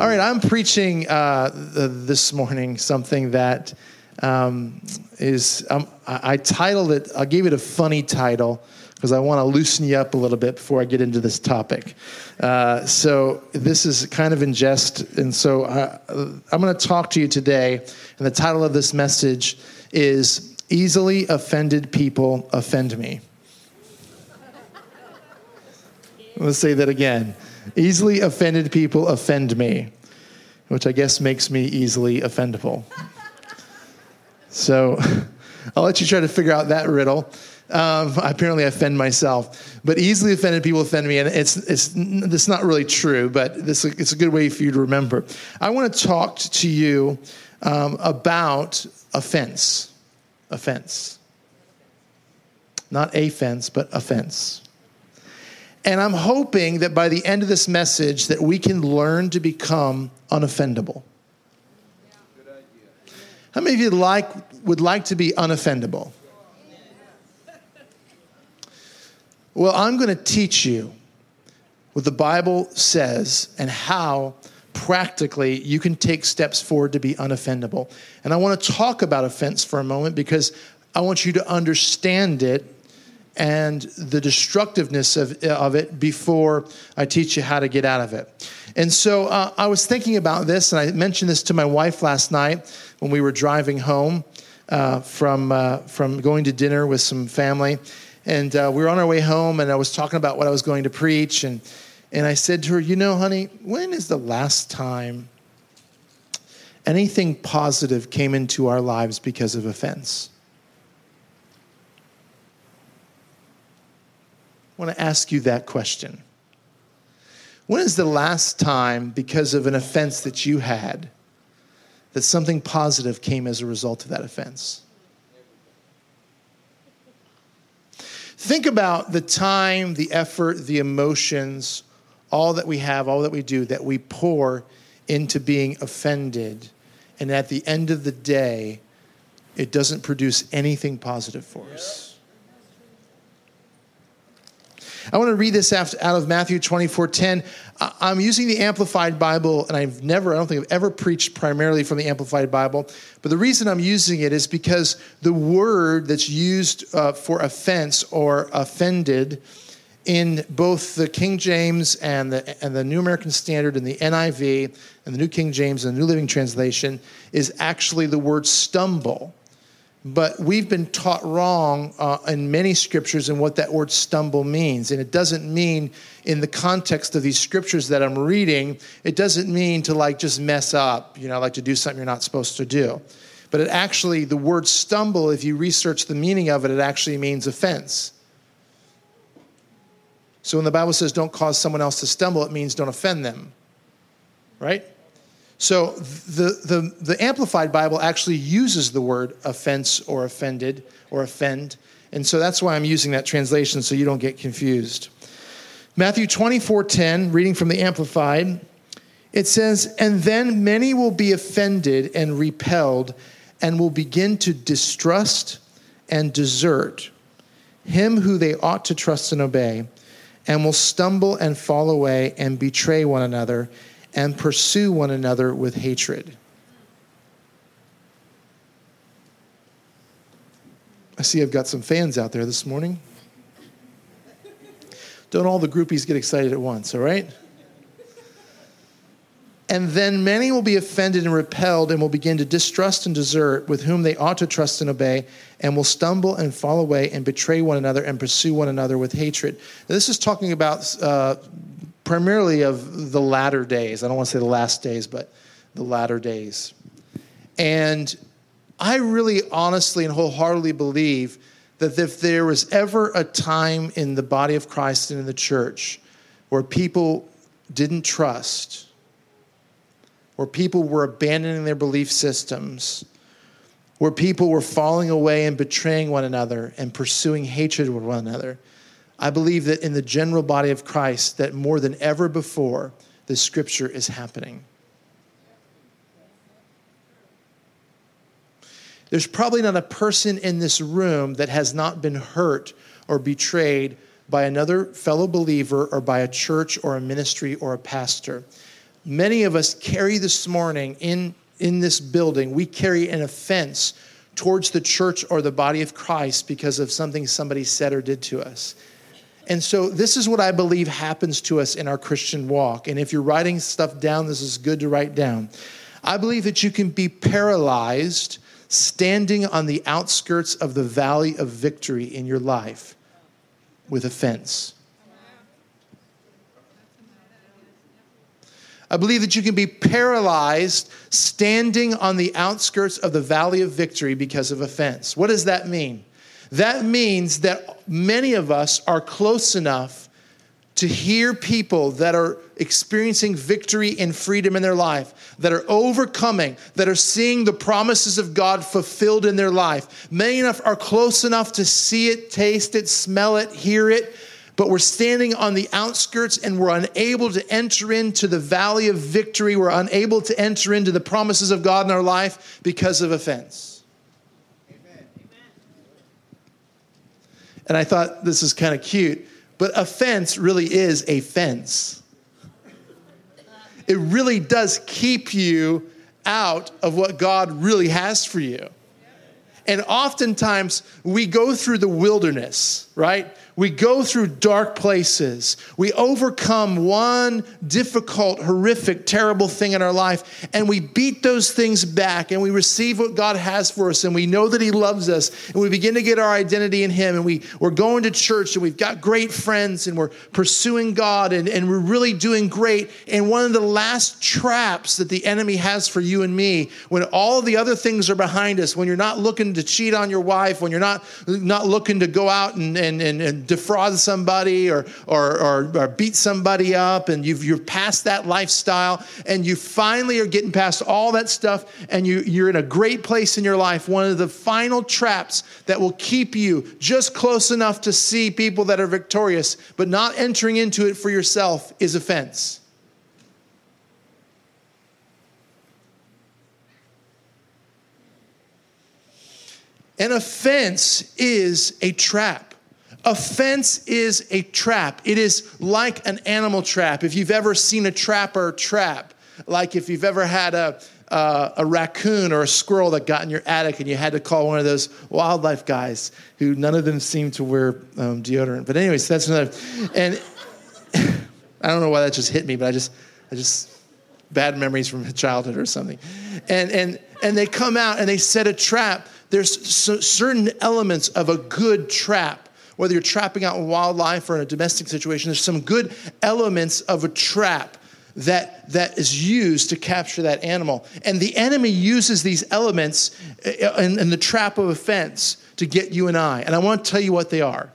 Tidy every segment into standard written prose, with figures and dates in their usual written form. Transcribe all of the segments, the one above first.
All right, I'm preaching this morning something that I titled it, I gave it a funny title because I want to loosen you up a little bit before I get into this topic. So this is kind of in jest, and so I'm going to talk to you today, and the title of this message is Easily Offended People Offend Me. Let's say that again. Easily offended people offend me, which I guess makes me easily offendable. So I'll let you try to figure out that riddle. Apparently I offend myself, but easily offended people offend me. And it's not really true, but it's a good way for you to remember. I want to talk to you about offense. Offense. Not a fence, but offense. And I'm hoping that by the end of this message that we can learn to become unoffendable. Yeah. Good idea. How many of you would like to be unoffendable? Yeah. Well, I'm going to teach you what the Bible says and how practically you can take steps forward to be unoffendable. And I want to talk about offense for a moment because I want you to understand it and the destructiveness of it before I teach you how to get out of it. And so I was thinking about this, and I mentioned this to my wife last night when we were driving home from going to dinner with some family. And we were on our way home, and I was talking about what I was going to preach. And I said to her, you know, honey, when is the last time anything positive came into our lives because of offense? I want to ask you that question. When is the last time, because of an offense that you had, that something positive came as a result of that offense? Think about the time, the effort, the emotions, all that we have, all that we do, that we pour into being offended. And at the end of the day, it doesn't produce anything positive for us. I want to read this out of Matthew 24:10. I'm using the Amplified Bible, and I don't think I've ever preached primarily from the Amplified Bible. But the reason I'm using it is because the word that's used for offense or offended in both the King James and the New American Standard and the NIV and the New King James and the New Living Translation is actually the word stumble. But we've been taught wrong in many scriptures in what that word stumble means. And it doesn't mean in the context of these scriptures that I'm reading, it doesn't mean to just mess up, like to do something you're not supposed to do. But it actually, the word stumble, if you research the meaning of it, it actually means offense. So when the Bible says don't cause someone else to stumble, it means don't offend them, right? So the Amplified Bible actually uses the word offense or offended or offend. And so that's why I'm using that translation so you don't get confused. Matthew 24:10, reading from the Amplified, it says, "And then many will be offended and repelled and will begin to distrust and desert him who they ought to trust and obey, and will stumble and fall away and betray one another and pursue one another with hatred." I see I've got some fans out there this morning. Don't all the groupies get excited at once, all right? "And then many will be offended and repelled and will begin to distrust and desert with whom they ought to trust and obey and will stumble and fall away and betray one another and pursue one another with hatred." Now, this is talking about primarily of the latter days. I don't want to say the last days, but the latter days. And I really honestly and wholeheartedly believe that if there was ever a time in the body of Christ and in the church where people didn't trust, where people were abandoning their belief systems, where people were falling away and betraying one another and pursuing hatred with one another, I believe that in the general body of Christ, that more than ever before, the scripture is happening. There's probably not a person in this room that has not been hurt or betrayed by another fellow believer or by a church or a ministry or a pastor. many of us carry this morning in this building, we carry an offense towards the church or the body of Christ because of something somebody said or did to us. And so this is what I believe happens to us in our Christian walk. And if you're writing stuff down, this is good to write down. I believe that you can be paralyzed standing on the outskirts of the valley of victory in your life with offense. I believe that you can be paralyzed standing on the outskirts of the valley of victory because of offense. What does that mean? That means that many of us are close enough to hear people that are experiencing victory and freedom in their life, that are overcoming, that are seeing the promises of God fulfilled in their life. Many enough are close enough to see it, taste it, smell it, hear it, but we're standing on the outskirts and we're unable to enter into the valley of victory. We're unable to enter into the promises of God in our life because of offense. Amen. And I thought this is kind of cute, but offense really is a fence. It really does keep you out of what God really has for you. And oftentimes we go through the wilderness, right? We go through dark places. We overcome one difficult, horrific, terrible thing in our life, and we beat those things back, and we receive what God has for us, and we know that he loves us, and we begin to get our identity in him, and we're going to church, and we've got great friends, and we're pursuing God, and we're really doing great. And one of the last traps that the enemy has for you and me, when all the other things are behind us, when you're not looking to cheat on your wife, when you're not looking to go out and defraud somebody or beat somebody up, and you're past that lifestyle, and you finally are getting past all that stuff, and you're in a great place in your life. One of the final traps that will keep you just close enough to see people that are victorious, but not entering into it for yourself, is offense. And offense is a trap. Offense is a trap. It is like an animal trap. If you've ever seen a trapper trap, like if you've ever had a raccoon or a squirrel that got in your attic and you had to call one of those wildlife guys who none of them seem to wear deodorant. But anyways, that's another. And I don't know why that just hit me, but I just bad memories from childhood or something. And they come out and they set a trap. There's certain elements of a good trap. Whether you're trapping out in wildlife or in a domestic situation, there's some good elements of a trap that is used to capture that animal. And the enemy uses these elements in the trap of offense to get you and I. And I want to tell you what they are.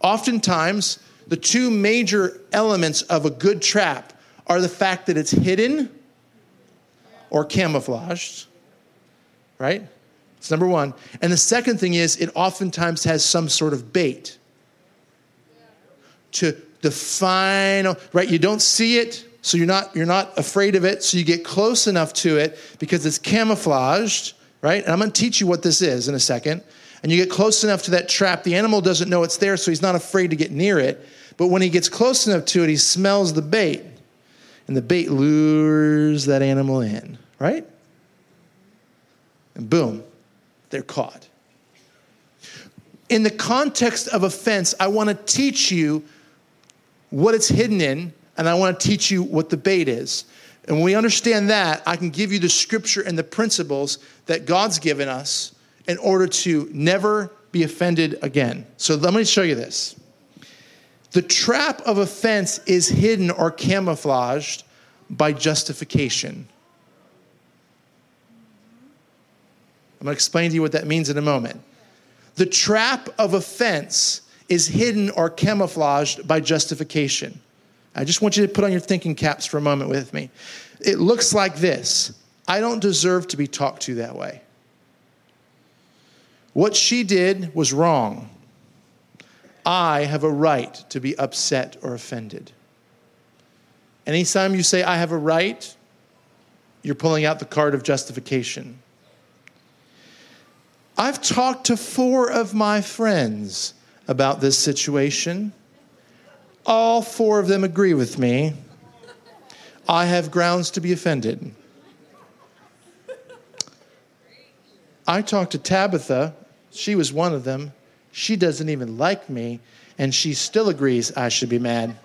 Oftentimes, the two major elements of a good trap are the fact that it's hidden or camouflaged, right? It's number one. And the second thing is it oftentimes has some sort of bait to the final, right? You don't see it, so you're not afraid of it, so you get close enough to it because it's camouflaged, right? And I'm going to teach you what this is in a second. And you get close enough to that trap. The animal doesn't know it's there, so he's not afraid to get near it. But when he gets close enough to it, he smells the bait. And the bait lures that animal in, right? And boom. They're caught. In the context of offense, I want to teach you what it's hidden in, and I want to teach you what the bait is. And when we understand that, I can give you the scripture and the principles that God's given us in order to never be offended again. So let me show you this. The trap of offense is hidden or camouflaged by justification. I'm going to explain to you what that means in a moment. The trap of offense is hidden or camouflaged by justification. I just want you to put on your thinking caps for a moment with me. It looks like this. I don't deserve to be talked to that way. What she did was wrong. I have a right to be upset or offended. Anytime you say I have a right, you're pulling out the card of justification. I've talked to 4 of my friends about this situation. All 4 of them agree with me. I have grounds to be offended. I talked to Tabitha. She was one of them. She doesn't even like me, and she still agrees I should be mad.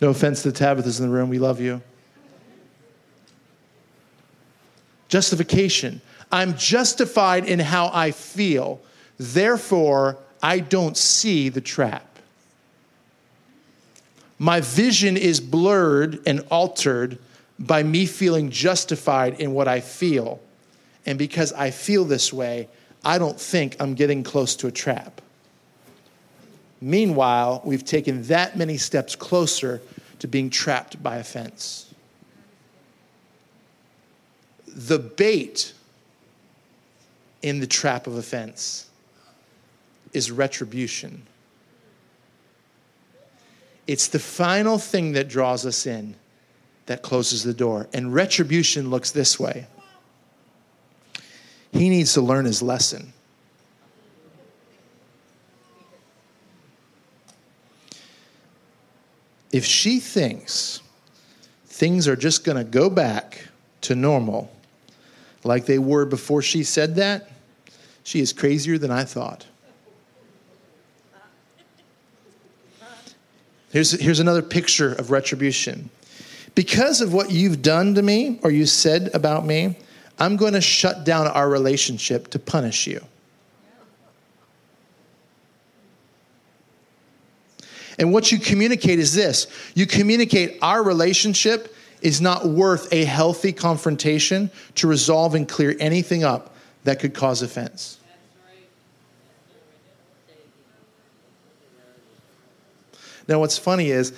No offense to the Tabithas in the room. We love you. Justification. I'm justified in how I feel. Therefore, I don't see the trap. My vision is blurred and altered by me feeling justified in what I feel. And because I feel this way, I don't think I'm getting close to a trap. Meanwhile, we've taken that many steps closer to being trapped by offense. The bait in the trap of offense is retribution. It's the final thing that draws us in, that closes the door. And retribution looks this way. He needs to learn his lesson. If she thinks things are just going to go back to normal, like they were before she said that, she is crazier than I thought. Here's another picture of retribution. Because of what you've done to me or you said about me, I'm going to shut down our relationship to punish you. And what you communicate is this. You communicate our relationship is not worth a healthy confrontation to resolve and clear anything up that could cause offense. Now, what's funny is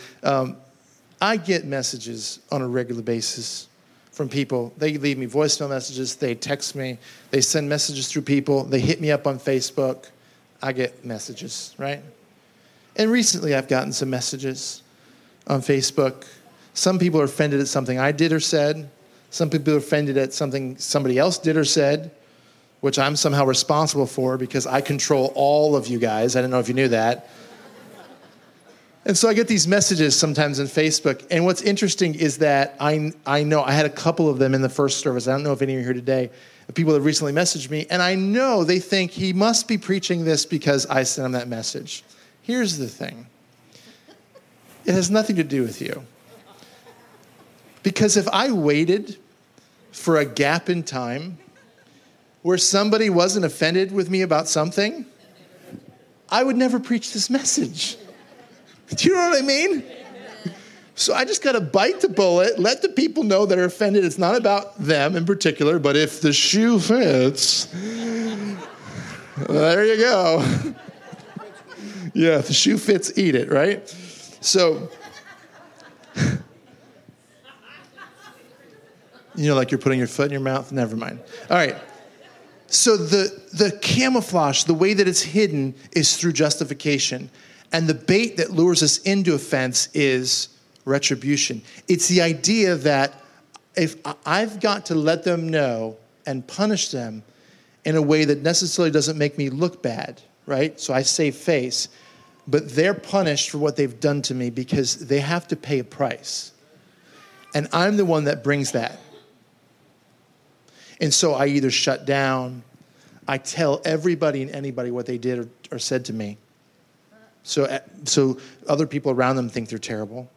I get messages on a regular basis from people. They leave me voicemail messages. They text me. They send messages through people. They hit me up on Facebook. I get messages, right? And recently I've gotten some messages on Facebook. Some people are offended at something I did or said. Some people are offended at something somebody else did or said, which I'm somehow responsible for because I control all of you guys. I don't know if you knew that. And so I get these messages sometimes on Facebook. And what's interesting is that I know I had a couple of them in the first service. I don't know if any of you are here today. People that recently messaged me. And I know they think he must be preaching this because I sent him that message. Here's the thing. It has nothing to do with you. Because if I waited for a gap in time where somebody wasn't offended with me about something, I would never preach this message. Do you know what I mean? So I just got to bite the bullet, let the people know that are offended. It's not about them in particular, but if the shoe fits, there you go. Yeah, if the shoe fits, eat it, right? So, you know, like you're putting your foot in your mouth. Never mind. All right. So the camouflage, the way that it's hidden is through justification. And the bait that lures us into offense is retribution. It's the idea that if I've got to let them know and punish them in a way that necessarily doesn't make me look bad, right? So I save face, but they're punished for what they've done to me because they have to pay a price. And I'm the one that brings that. And so I either shut down, I tell everybody and anybody what they did or said to me. So other people around them think they're terrible.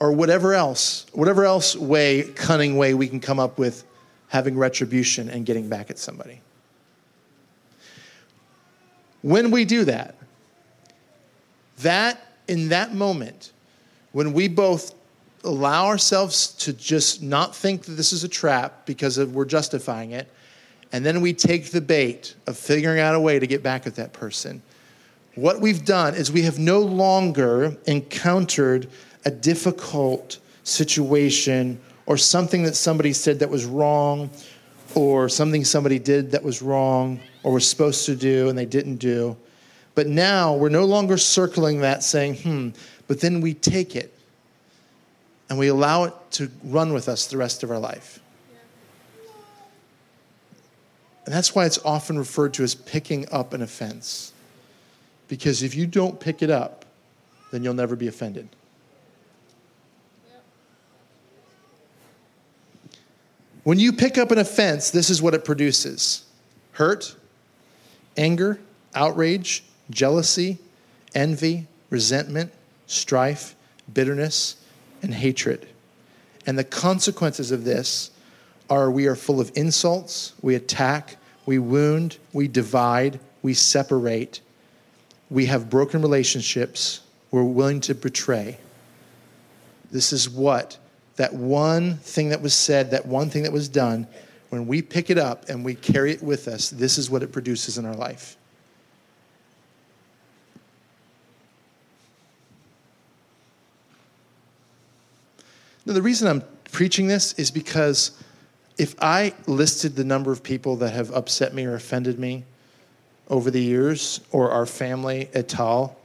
Or whatever else cunning way we can come up with having retribution and getting back at somebody. When we do that in that moment, when we both allow ourselves to just not think that this is a trap because we're justifying it, and then we take the bait of figuring out a way to get back at that person, what we've done is we have no longer encountered a difficult situation or something that somebody said that was wrong or something somebody did that was wrong or was supposed to do and they didn't do. But now we're no longer circling that saying, but then we take it and we allow it to run with us the rest of our life. And that's why it's often referred to as picking up an offense. Because if you don't pick it up, then you'll never be offended. When you pick up an offense, this is what it produces: hurt, anger, outrage, jealousy, envy, resentment, strife, bitterness, and hatred. And the consequences of this are we are full of insults, we attack, we wound, we divide, we separate, we have broken relationships, we're willing to betray. This is what that one thing that was said, that one thing that was done, when we pick it up and we carry it with us, this is what it produces in our life. Now, the reason I'm preaching this is because if I listed the number of people that have upset me or offended me over the years, or our family at all,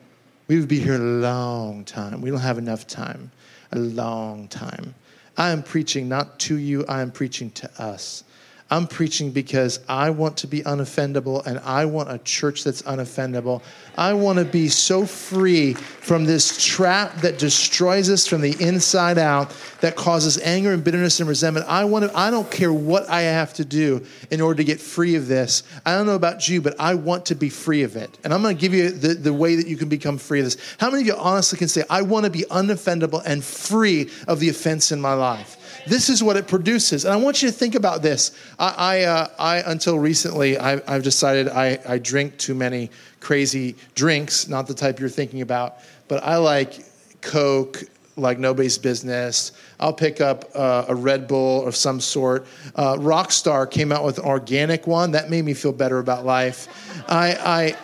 we would be here a long time. We don't have enough time. A long time. I am preaching not to you, I am preaching to us. I'm preaching because I want to be unoffendable, and I want a church that's unoffendable. I want to be so free from this trap that destroys us from the inside out, that causes anger and bitterness and resentment. I don't care what I have to do in order to get free of this. I don't know about you, but I want to be free of it. And I'm going to give you the way that you can become free of this. How many of you honestly can say, I want to be unoffendable and free of the offense in my life? This is what it produces. And I want you to think about this. I until recently, I've decided I drink too many crazy drinks, not the type you're thinking about, but I like Coke like nobody's business. I'll pick up a Red Bull of some sort. Rockstar came out with an organic one. That made me feel better about life. I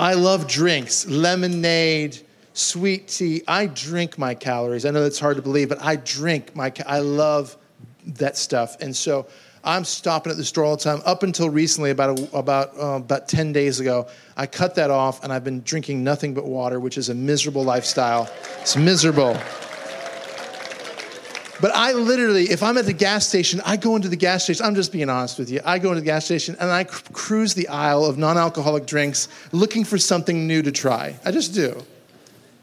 love drinks, lemonade, sweet tea. I drink my calories. I know that's hard to believe, but I drink my I love that stuff. And so I'm stopping at the store all the time. Up until recently, about 10 days ago, I cut that off, and I've been drinking nothing but water, which is a miserable lifestyle. It's miserable. But I literally, if I'm at the gas station, I go into the gas station. I'm just being honest with you. I go into the gas station, and I cruise the aisle of non-alcoholic drinks looking for something new to try. I just do.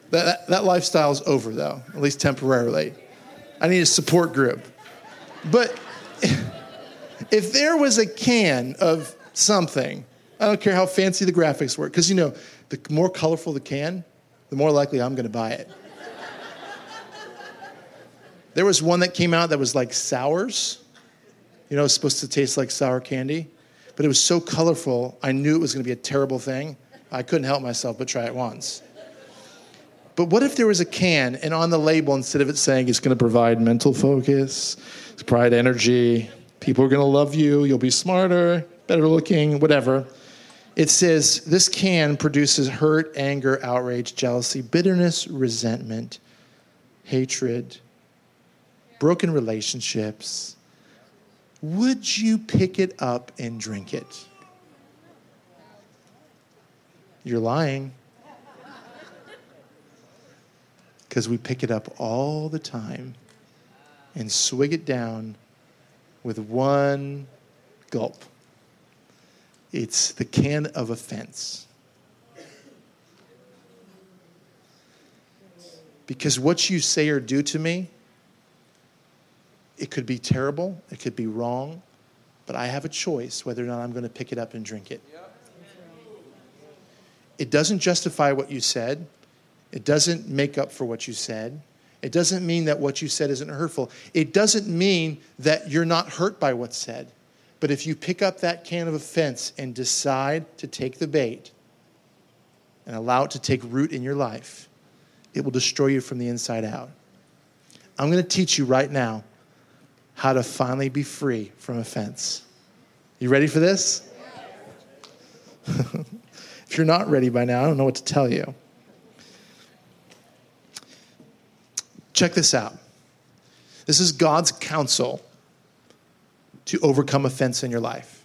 That lifestyle is over, though, at least temporarily. I need a support group. But if there was a can of something, I don't care how fancy the graphics were, because, the more colorful the can, the more likely I'm going to buy it. There was one that came out that was like sours. It was supposed to taste like sour candy. But it was so colorful, I knew it was going to be a terrible thing. I couldn't help myself but try it once. But what if there was a can, and on the label, instead of it saying it's going to provide mental focus, it's pride, energy, people are going to love you, you'll be smarter, better looking, whatever. It says this can produces hurt, anger, outrage, jealousy, bitterness, resentment, hatred, broken relationships. Would you pick it up and drink it? You're lying. Because we pick it up all the time and swig it down with one gulp. It's the can of offense. Because what you say or do to me, it could be terrible, it could be wrong, but I have a choice whether or not I'm going to pick it up and drink it. It doesn't justify what you said. It doesn't make up for what you said. It doesn't mean that what you said isn't hurtful. It doesn't mean that you're not hurt by what's said. But if you pick up that can of offense and decide to take the bait and allow it to take root in your life, it will destroy you from the inside out. I'm going to teach you right now how to finally be free from offense. You ready for this? If you're not ready by now, I don't know what to tell you. Check this out. This is God's counsel to overcome offense in your life.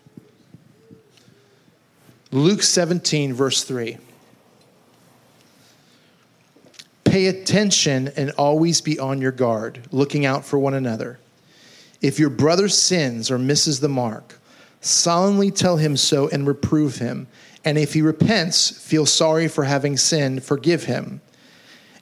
Luke 17, verse 3. Pay attention and always be on your guard, looking out for one another. If your brother sins or misses the mark, solemnly tell him so and reprove him. And if he repents, feel sorry for having sinned, forgive him.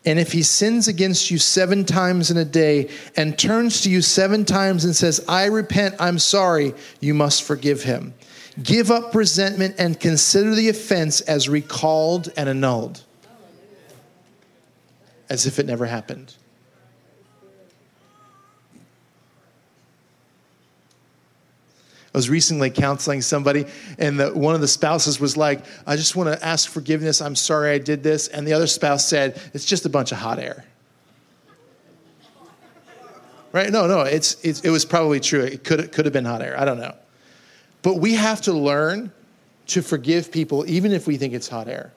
And if he sins against you 7 times in a day and turns to you 7 times and says, I repent, I'm sorry, you must forgive him. Give up resentment and consider the offense as recalled and annulled. As if it never happened. I was recently counseling somebody, and one of the spouses was like, I just want to ask forgiveness. I'm sorry I did this. And the other spouse said, it's just a bunch of hot air. Right? No, it was probably true. It could have been hot air. I don't know. But we have to learn to forgive people even if we think it's hot air.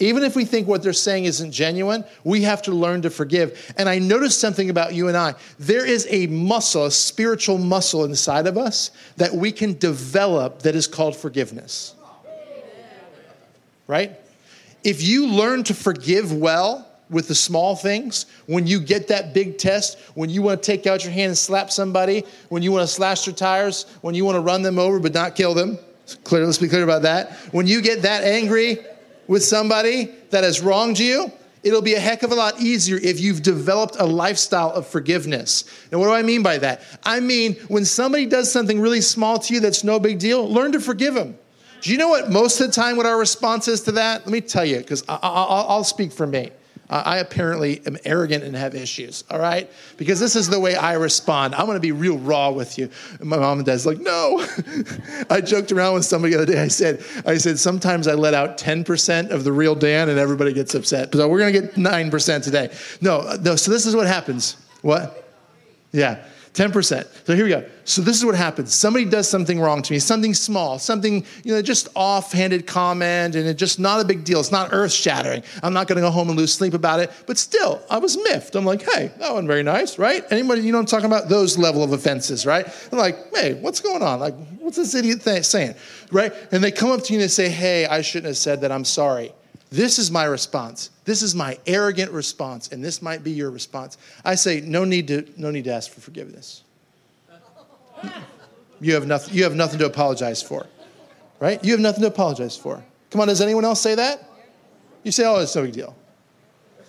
Even if we think what they're saying isn't genuine, we have to learn to forgive. And I noticed something about you and I. There is a muscle, a spiritual muscle inside of us that we can develop that is called forgiveness. Right? If you learn to forgive well with the small things, when you get that big test, when you want to take out your hand and slap somebody, when you want to slash their tires, when you want to run them over but not kill them, let's be clear about that. When you get that angry with somebody that has wronged you, it'll be a heck of a lot easier if you've developed a lifestyle of forgiveness. Now, what do I mean by that? I mean, when somebody does something really small to you that's no big deal, learn to forgive them. Do you know what most of the time what our response is to that? Let me tell you, because I'll speak for me. I apparently am arrogant and have issues, all right? Because this is the way I respond. I'm going to be real raw with you. And my mom and dad's like, no. I joked around with somebody the other day. I said, sometimes I let out 10% of the real Dan and everybody gets upset. So we're going to get 9% today. No. So this is what happens. What? Yeah. 10%. So here we go. So this is what happens. Somebody does something wrong to me, something small, something, just offhanded comment, and it's just not a big deal. It's not earth shattering. I'm not going to go home and lose sleep about it, but still, I was miffed. I'm like, hey, that wasn't very nice, right? Anybody, I'm talking about those level of offenses, right? I'm like, hey, what's going on? Like, what's this idiot saying, right? And they come up to you and they say, hey, I shouldn't have said that. I'm sorry. This is my response. This is my arrogant response, and this might be your response. I say, no need to ask for forgiveness. You have nothing to apologize for, right? You have nothing to apologize for. Come on, does anyone else say that? You say, oh, it's no big deal.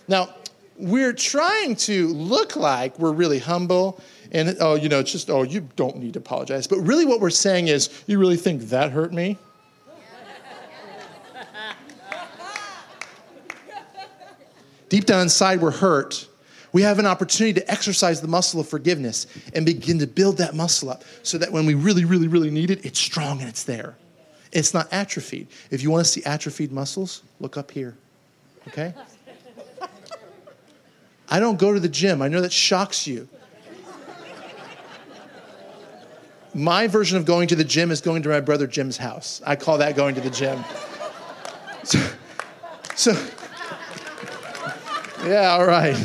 Now, we're trying to look like we're really humble, and you don't need to apologize. But really, what we're saying is, you really think that hurt me? Deep down inside, we're hurt. We have an opportunity to exercise the muscle of forgiveness and begin to build that muscle up so that when we really, really, really need it, it's strong and it's there. It's not atrophied. If you want to see atrophied muscles, look up here, okay? I don't go to the gym. I know that shocks you. My version of going to the gym is going to my brother Jim's house. I call that going to the gym. Yeah, all right.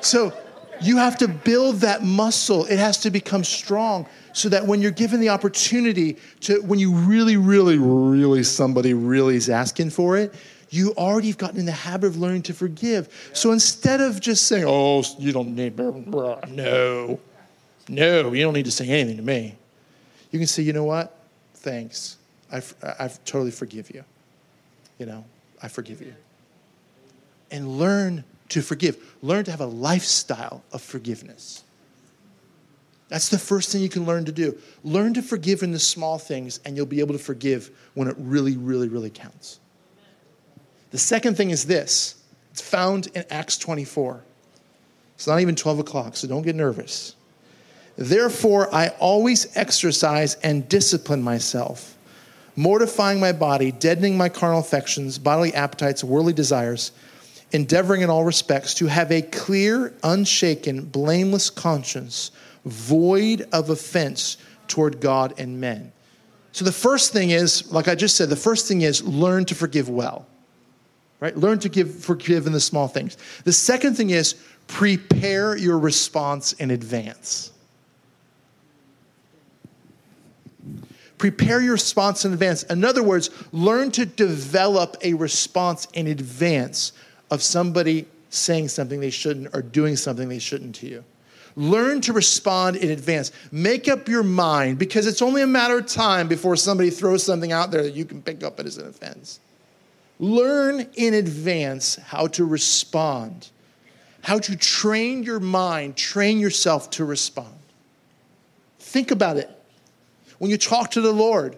So you have to build that muscle. It has to become strong so that when you're given the opportunity to, when you really, really, really, somebody really is asking for it, you already have gotten in the habit of learning to forgive. So instead of just saying, oh, you don't need, no, you don't need to say anything to me. You can say, you know what? Thanks. I totally forgive you. I forgive you. And learn to forgive. Learn to have a lifestyle of forgiveness. That's the first thing you can learn to do. Learn to forgive in the small things, and you'll be able to forgive when it really, really, really counts. The second thing is this. It's found in Acts 24. It's not even 12 o'clock, so don't get nervous. Therefore, I always exercise and discipline myself, mortifying my body, deadening my carnal affections, bodily appetites, worldly desires, endeavoring in all respects to have a clear, unshaken, blameless conscience, void of offense toward God and men. So the first thing is, like I just said, learn to forgive well, right? Learn to forgive in the small things. The second thing is prepare your response in advance. Prepare your response in advance. In other words, learn to develop a response in advance of somebody saying something they shouldn't or doing something they shouldn't to you. Learn to respond in advance. Make up your mind, because it's only a matter of time before somebody throws something out there that you can pick up as an offense. Learn in advance how to respond, how to train your mind, train yourself to respond. Think about it. When you talk to the Lord,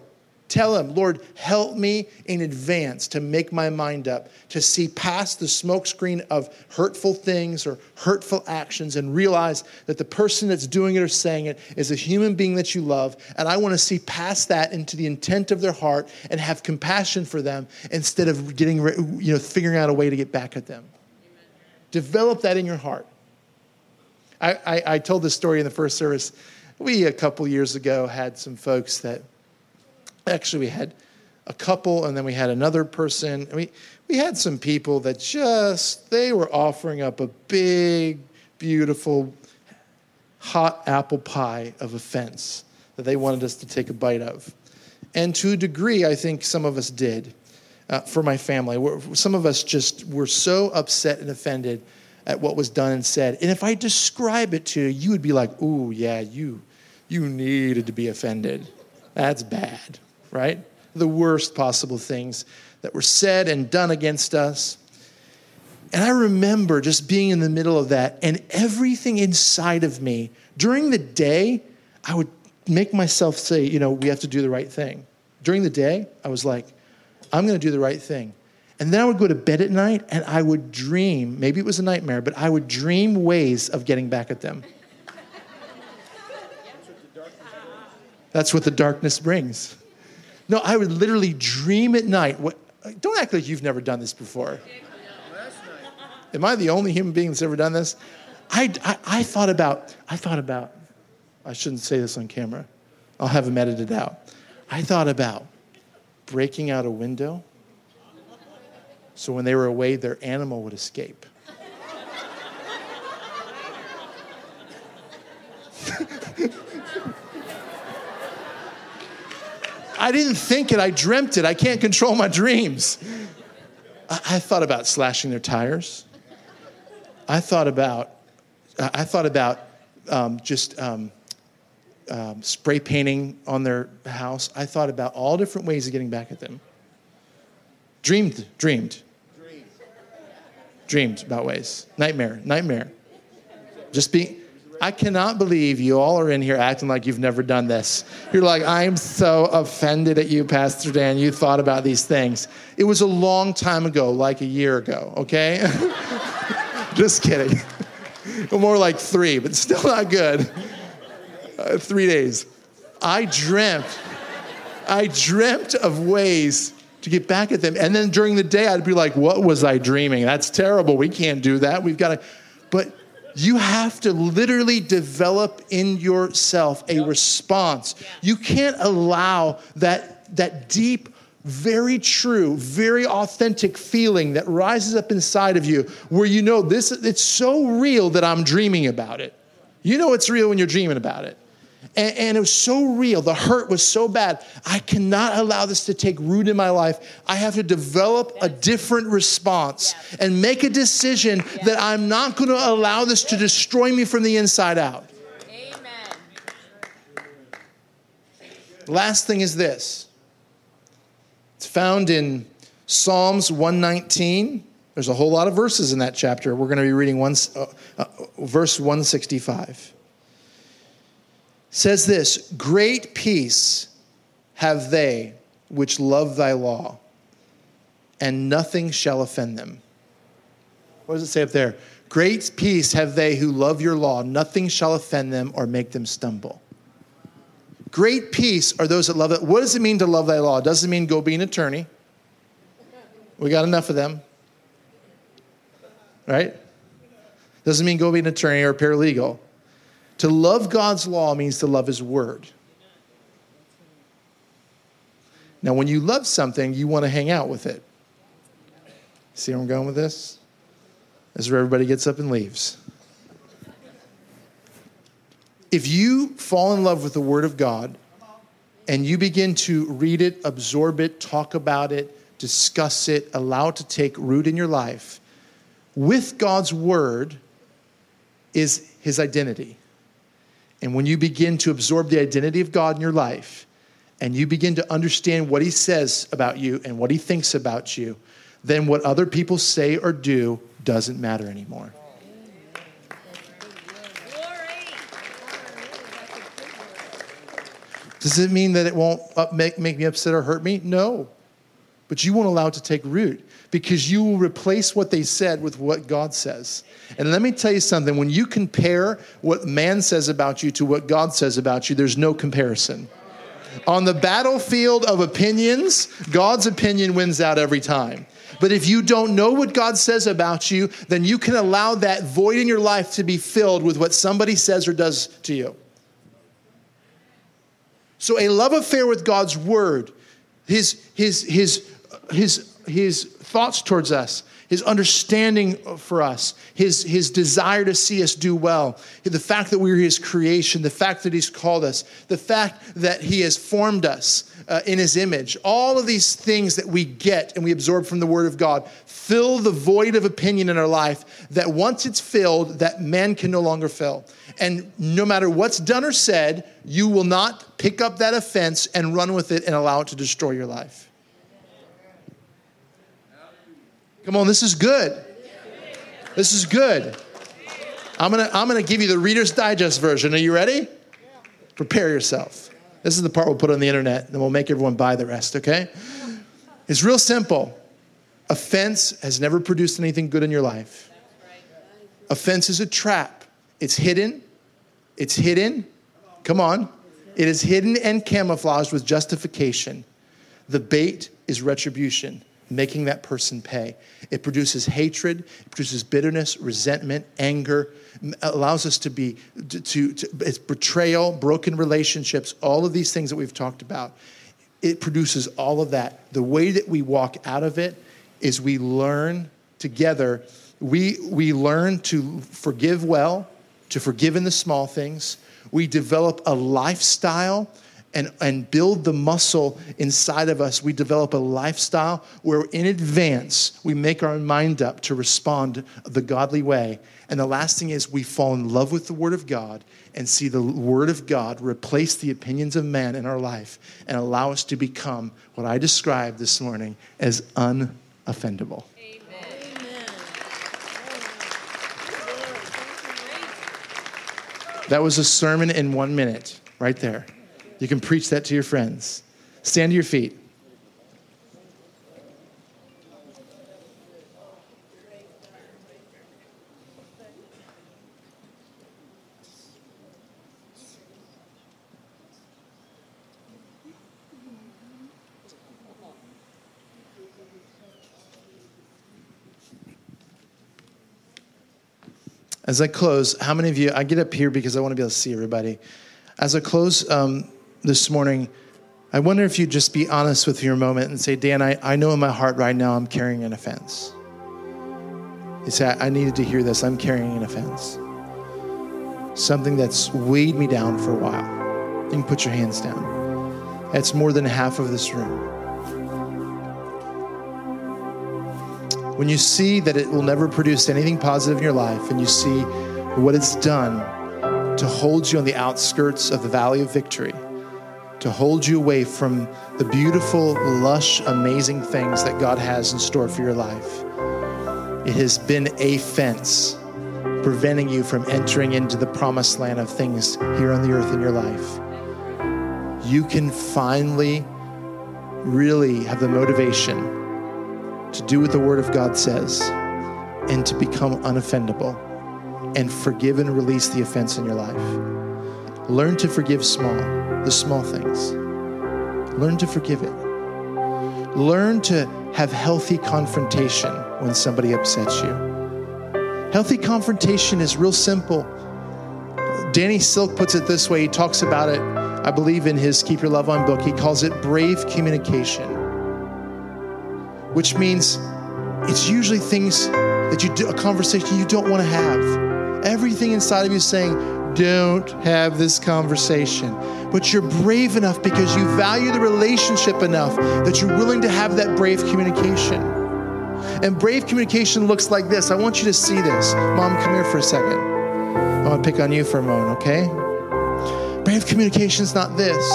tell him, Lord, help me in advance to make my mind up, to see past the smokescreen of hurtful things or hurtful actions and realize that the person that's doing it or saying it is a human being that you love, and I want to see past that into the intent of their heart and have compassion for them instead of figuring out a way to get back at them. Amen. Develop that in your heart. I told this story in the first service. We, a couple years ago, had some folks that actually, we had a couple, and then we had another person. We had some people that they were offering up a big, beautiful, hot apple pie of offense that they wanted us to take a bite of. And to a degree, I think some of us did for my family. Some of us just were so upset and offended at what was done and said. And if I describe it to you, you would be like, ooh, yeah, you needed to be offended. That's bad, right? The worst possible things that were said and done against us. And I remember just being in the middle of that, and everything inside of me, during the day, I would make myself say, we have to do the right thing. During the day, I was like, I'm going to do the right thing. And then I would go to bed at night, and I would dream, maybe it was a nightmare, but I would dream ways of getting back at them. That's what the darkness brings. No, I would literally dream at night. Don't act like you've never done this before. Am I the only human being that's ever done this? I thought about, I shouldn't say this on camera. I'll have them edited out. I thought about breaking out a window so when they were away, their animal would escape. I didn't think it, I dreamt it. I can't control my dreams. I thought about slashing their tires. I thought about spray painting on their house. I thought about all different ways of getting back at them. Dreamed about ways. Nightmare. I cannot believe you all are in here acting like you've never done this. You're like, I'm so offended at you, Pastor Dan. You thought about these things. It was a long time ago, like a year ago, okay? Just kidding. More like 3, but still not good. 3 days. I dreamt of ways to get back at them. And then during the day, I'd be like, what was I dreaming? That's terrible. We can't do that. We've got to, but you have to literally develop in yourself a response. You can't allow that deep, very true, very authentic feeling that rises up inside of you where this, it's so real that I'm dreaming about it. It's real when you're dreaming about it. And it was so real. The hurt was so bad. I cannot allow this to take root in my life. I have to develop a different response and make a decision that I'm not going to allow this to destroy me from the inside out. Amen. Last thing is this. It's found in Psalms 119. There's a whole lot of verses in that chapter. We're going to be reading verse 165. Says this, great peace have they which love thy law, and nothing shall offend them. What does it say up there? Great peace have they who love your law, nothing shall offend them or make them stumble. Great peace are those that love it. What does it mean to love thy law? It doesn't mean go be an attorney. We got enough of them. Right? Doesn't mean go be an attorney or paralegal. To love God's law means to love his word. Now, when you love something, you want to hang out with it. See where I'm going with this? This is where everybody gets up and leaves. If you fall in love with the word of God and you begin to read it, absorb it, talk about it, discuss it, allow it to take root in your life, with God's word is his identity. And when you begin to absorb the identity of God in your life, and you begin to understand what he says about you and what he thinks about you, then what other people say or do doesn't matter anymore. Does it mean that it won't make me upset or hurt me? No. But you won't allow it to take root because you will replace what they said with what God says. And let me tell you something. When you compare what man says about you to what God says about you, there's no comparison. On the battlefield of opinions, God's opinion wins out every time. But if you don't know what God says about you, then you can allow that void in your life to be filled with what somebody says or does to you. So a love affair with God's word, his thoughts towards us, his understanding for us, his desire to see us do well, the fact that we're his creation, the fact that he's called us, the fact that he has formed us in his image. All of these things that we get and we absorb from the word of God fill the void of opinion in our life that once it's filled, that man can no longer fill. And no matter what's done or said, you will not pick up that offense and run with it and allow it to destroy your life. Come on, this is good. This is good. I'm gonna give you the Reader's Digest version. Are you ready? Prepare yourself. This is the part we'll put on the internet, and we'll make everyone buy the rest, okay? It's real simple. Offense has never produced anything good in your life. Offense is a trap. It's hidden. It's hidden. Come on. It is hidden and camouflaged with justification. The bait is retribution, making that person pay. It produces hatred. It produces bitterness, resentment, anger. It allows us to be, it's betrayal, broken relationships, all of these things that we've talked about. It produces all of that. The way that we walk out of it is we learn together. We learn to forgive well, to forgive in the small things. We develop a lifestyle and build the muscle inside of us. We develop a lifestyle where in advance, we make our mind up to respond the godly way. And the last thing is we fall in love with the word of God and see the word of God replace the opinions of man in our life and allow us to become what I described this morning as unoffendable. That was a sermon in 1 minute, right there. You can preach that to your friends. Stand to your feet. As I close, how many of you, I get up here because I want to be able to see everybody. As I close this morning, I wonder if you'd just be honest with your moment and say, Dan, I know in my heart right now I'm carrying an offense. You say, I needed to hear this. I'm carrying an offense. Something that's weighed me down for a while. You can put your hands down. That's more than half of this room. When you see that it will never produce anything positive in your life and you see what it's done to hold you on the outskirts of the valley of victory, to hold you away from the beautiful, lush, amazing things that God has in store for your life, it has been a fence preventing you from entering into the promised land of things here on the earth in your life. You can finally really have the motivation to do what the word of God says and to become unoffendable and forgive and release the offense in your life. Learn to forgive the small things. Learn to forgive it. Learn to have healthy confrontation when somebody upsets you. Healthy confrontation is real simple. Danny Silk puts it this way. He talks about it, I believe, in his Keep Your Love On book. He calls it brave communication, which means it's usually things that you do, a conversation you don't want to have. Everything inside of you is saying, don't have this conversation. But you're brave enough because you value the relationship enough that you're willing to have that brave communication. And brave communication looks like this. I want you to see this. Mom, come here for a second. I want to pick on you for a moment, okay? Brave communication's not this.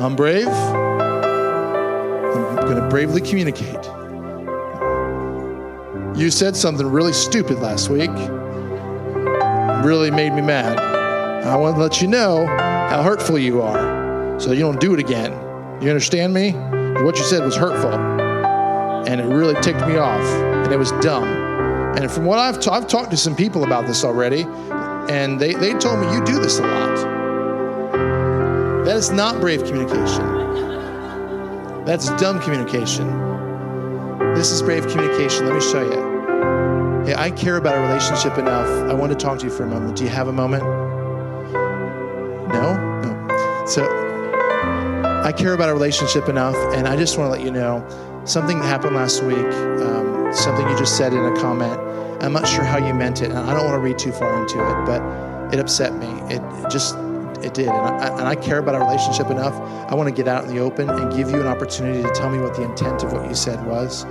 I'm brave. I'm going to bravely communicate. You said something really stupid last week. It really made me mad. I want to let you know how hurtful you are so you don't do it again. You understand me? What you said was hurtful, and it really ticked me off, and it was dumb. And from what I've talked to some people about this already, and they told me you do this a lot. That is not brave communication. That's dumb communication. This is brave communication. Let me show you. Hey, I care about a relationship enough. I want to talk to you for a moment. Do you have a moment? No? No. So I care about a relationship enough, and I just want to let you know something happened last week, something you just said in a comment. I'm not sure how you meant it, and I don't want to read too far into it, but it upset me. It did, and I care about a relationship enough. I want to get out in the open and give you an opportunity to tell me what the intent of what you said was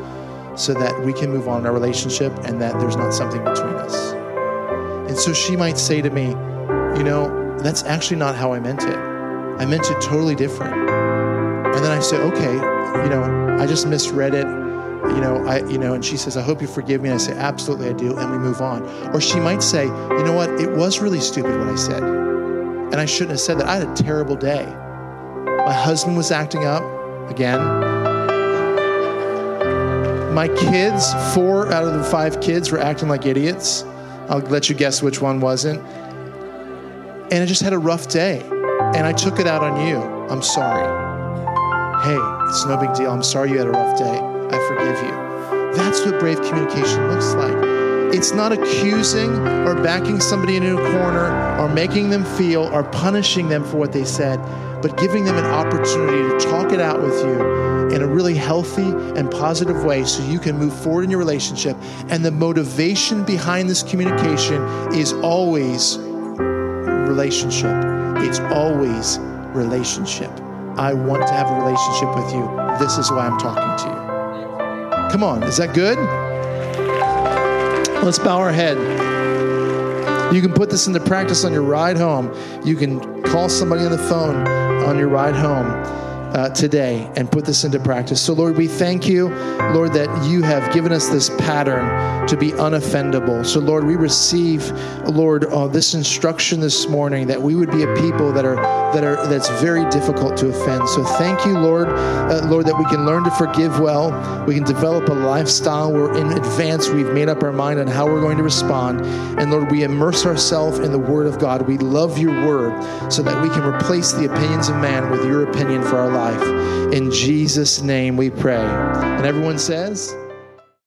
so that we can move on in our relationship and that there's not something between us. And so she might say to me, you know, that's actually not how I meant it. I meant it totally different. And then I say, okay, you know, I just misread it, and she says, I hope you forgive me. And I say, absolutely, I do. And we move on. Or she might say, you know what? It was really stupid what I said. And I shouldn't have said that. I had a terrible day. My husband was acting up again. My kids, 4 out of the 5 kids were acting like idiots. I'll let you guess which one wasn't. And I just had a rough day. And I took it out on you. I'm sorry. Hey, it's no big deal. I'm sorry you had a rough day. I forgive you. That's what brave communication looks like. It's not accusing or backing somebody into a corner or making them feel or punishing them for what they said, but giving them an opportunity to talk it out with you in a really healthy and positive way so you can move forward in your relationship. And the motivation behind this communication is always relationship. It's always relationship. I want to have a relationship with you. This is why I'm talking to you. Come on, is that good? Let's bow our head. You can put this into practice on your ride home. You can call somebody on the phone on your ride home today and put this into practice. So, Lord, we thank you, Lord, that you have given us this pattern to be unoffendable. So, Lord, we receive, Lord, this instruction this morning that we would be a people that's very difficult to offend. So, thank you, Lord, that we can learn to forgive well. We can develop a lifestyle where in advance we've made up our mind on how we're going to respond. And Lord, we immerse ourselves in the Word of God. We love your Word so that we can replace the opinions of man with your opinion for our life. In Jesus' name we pray. And everyone says...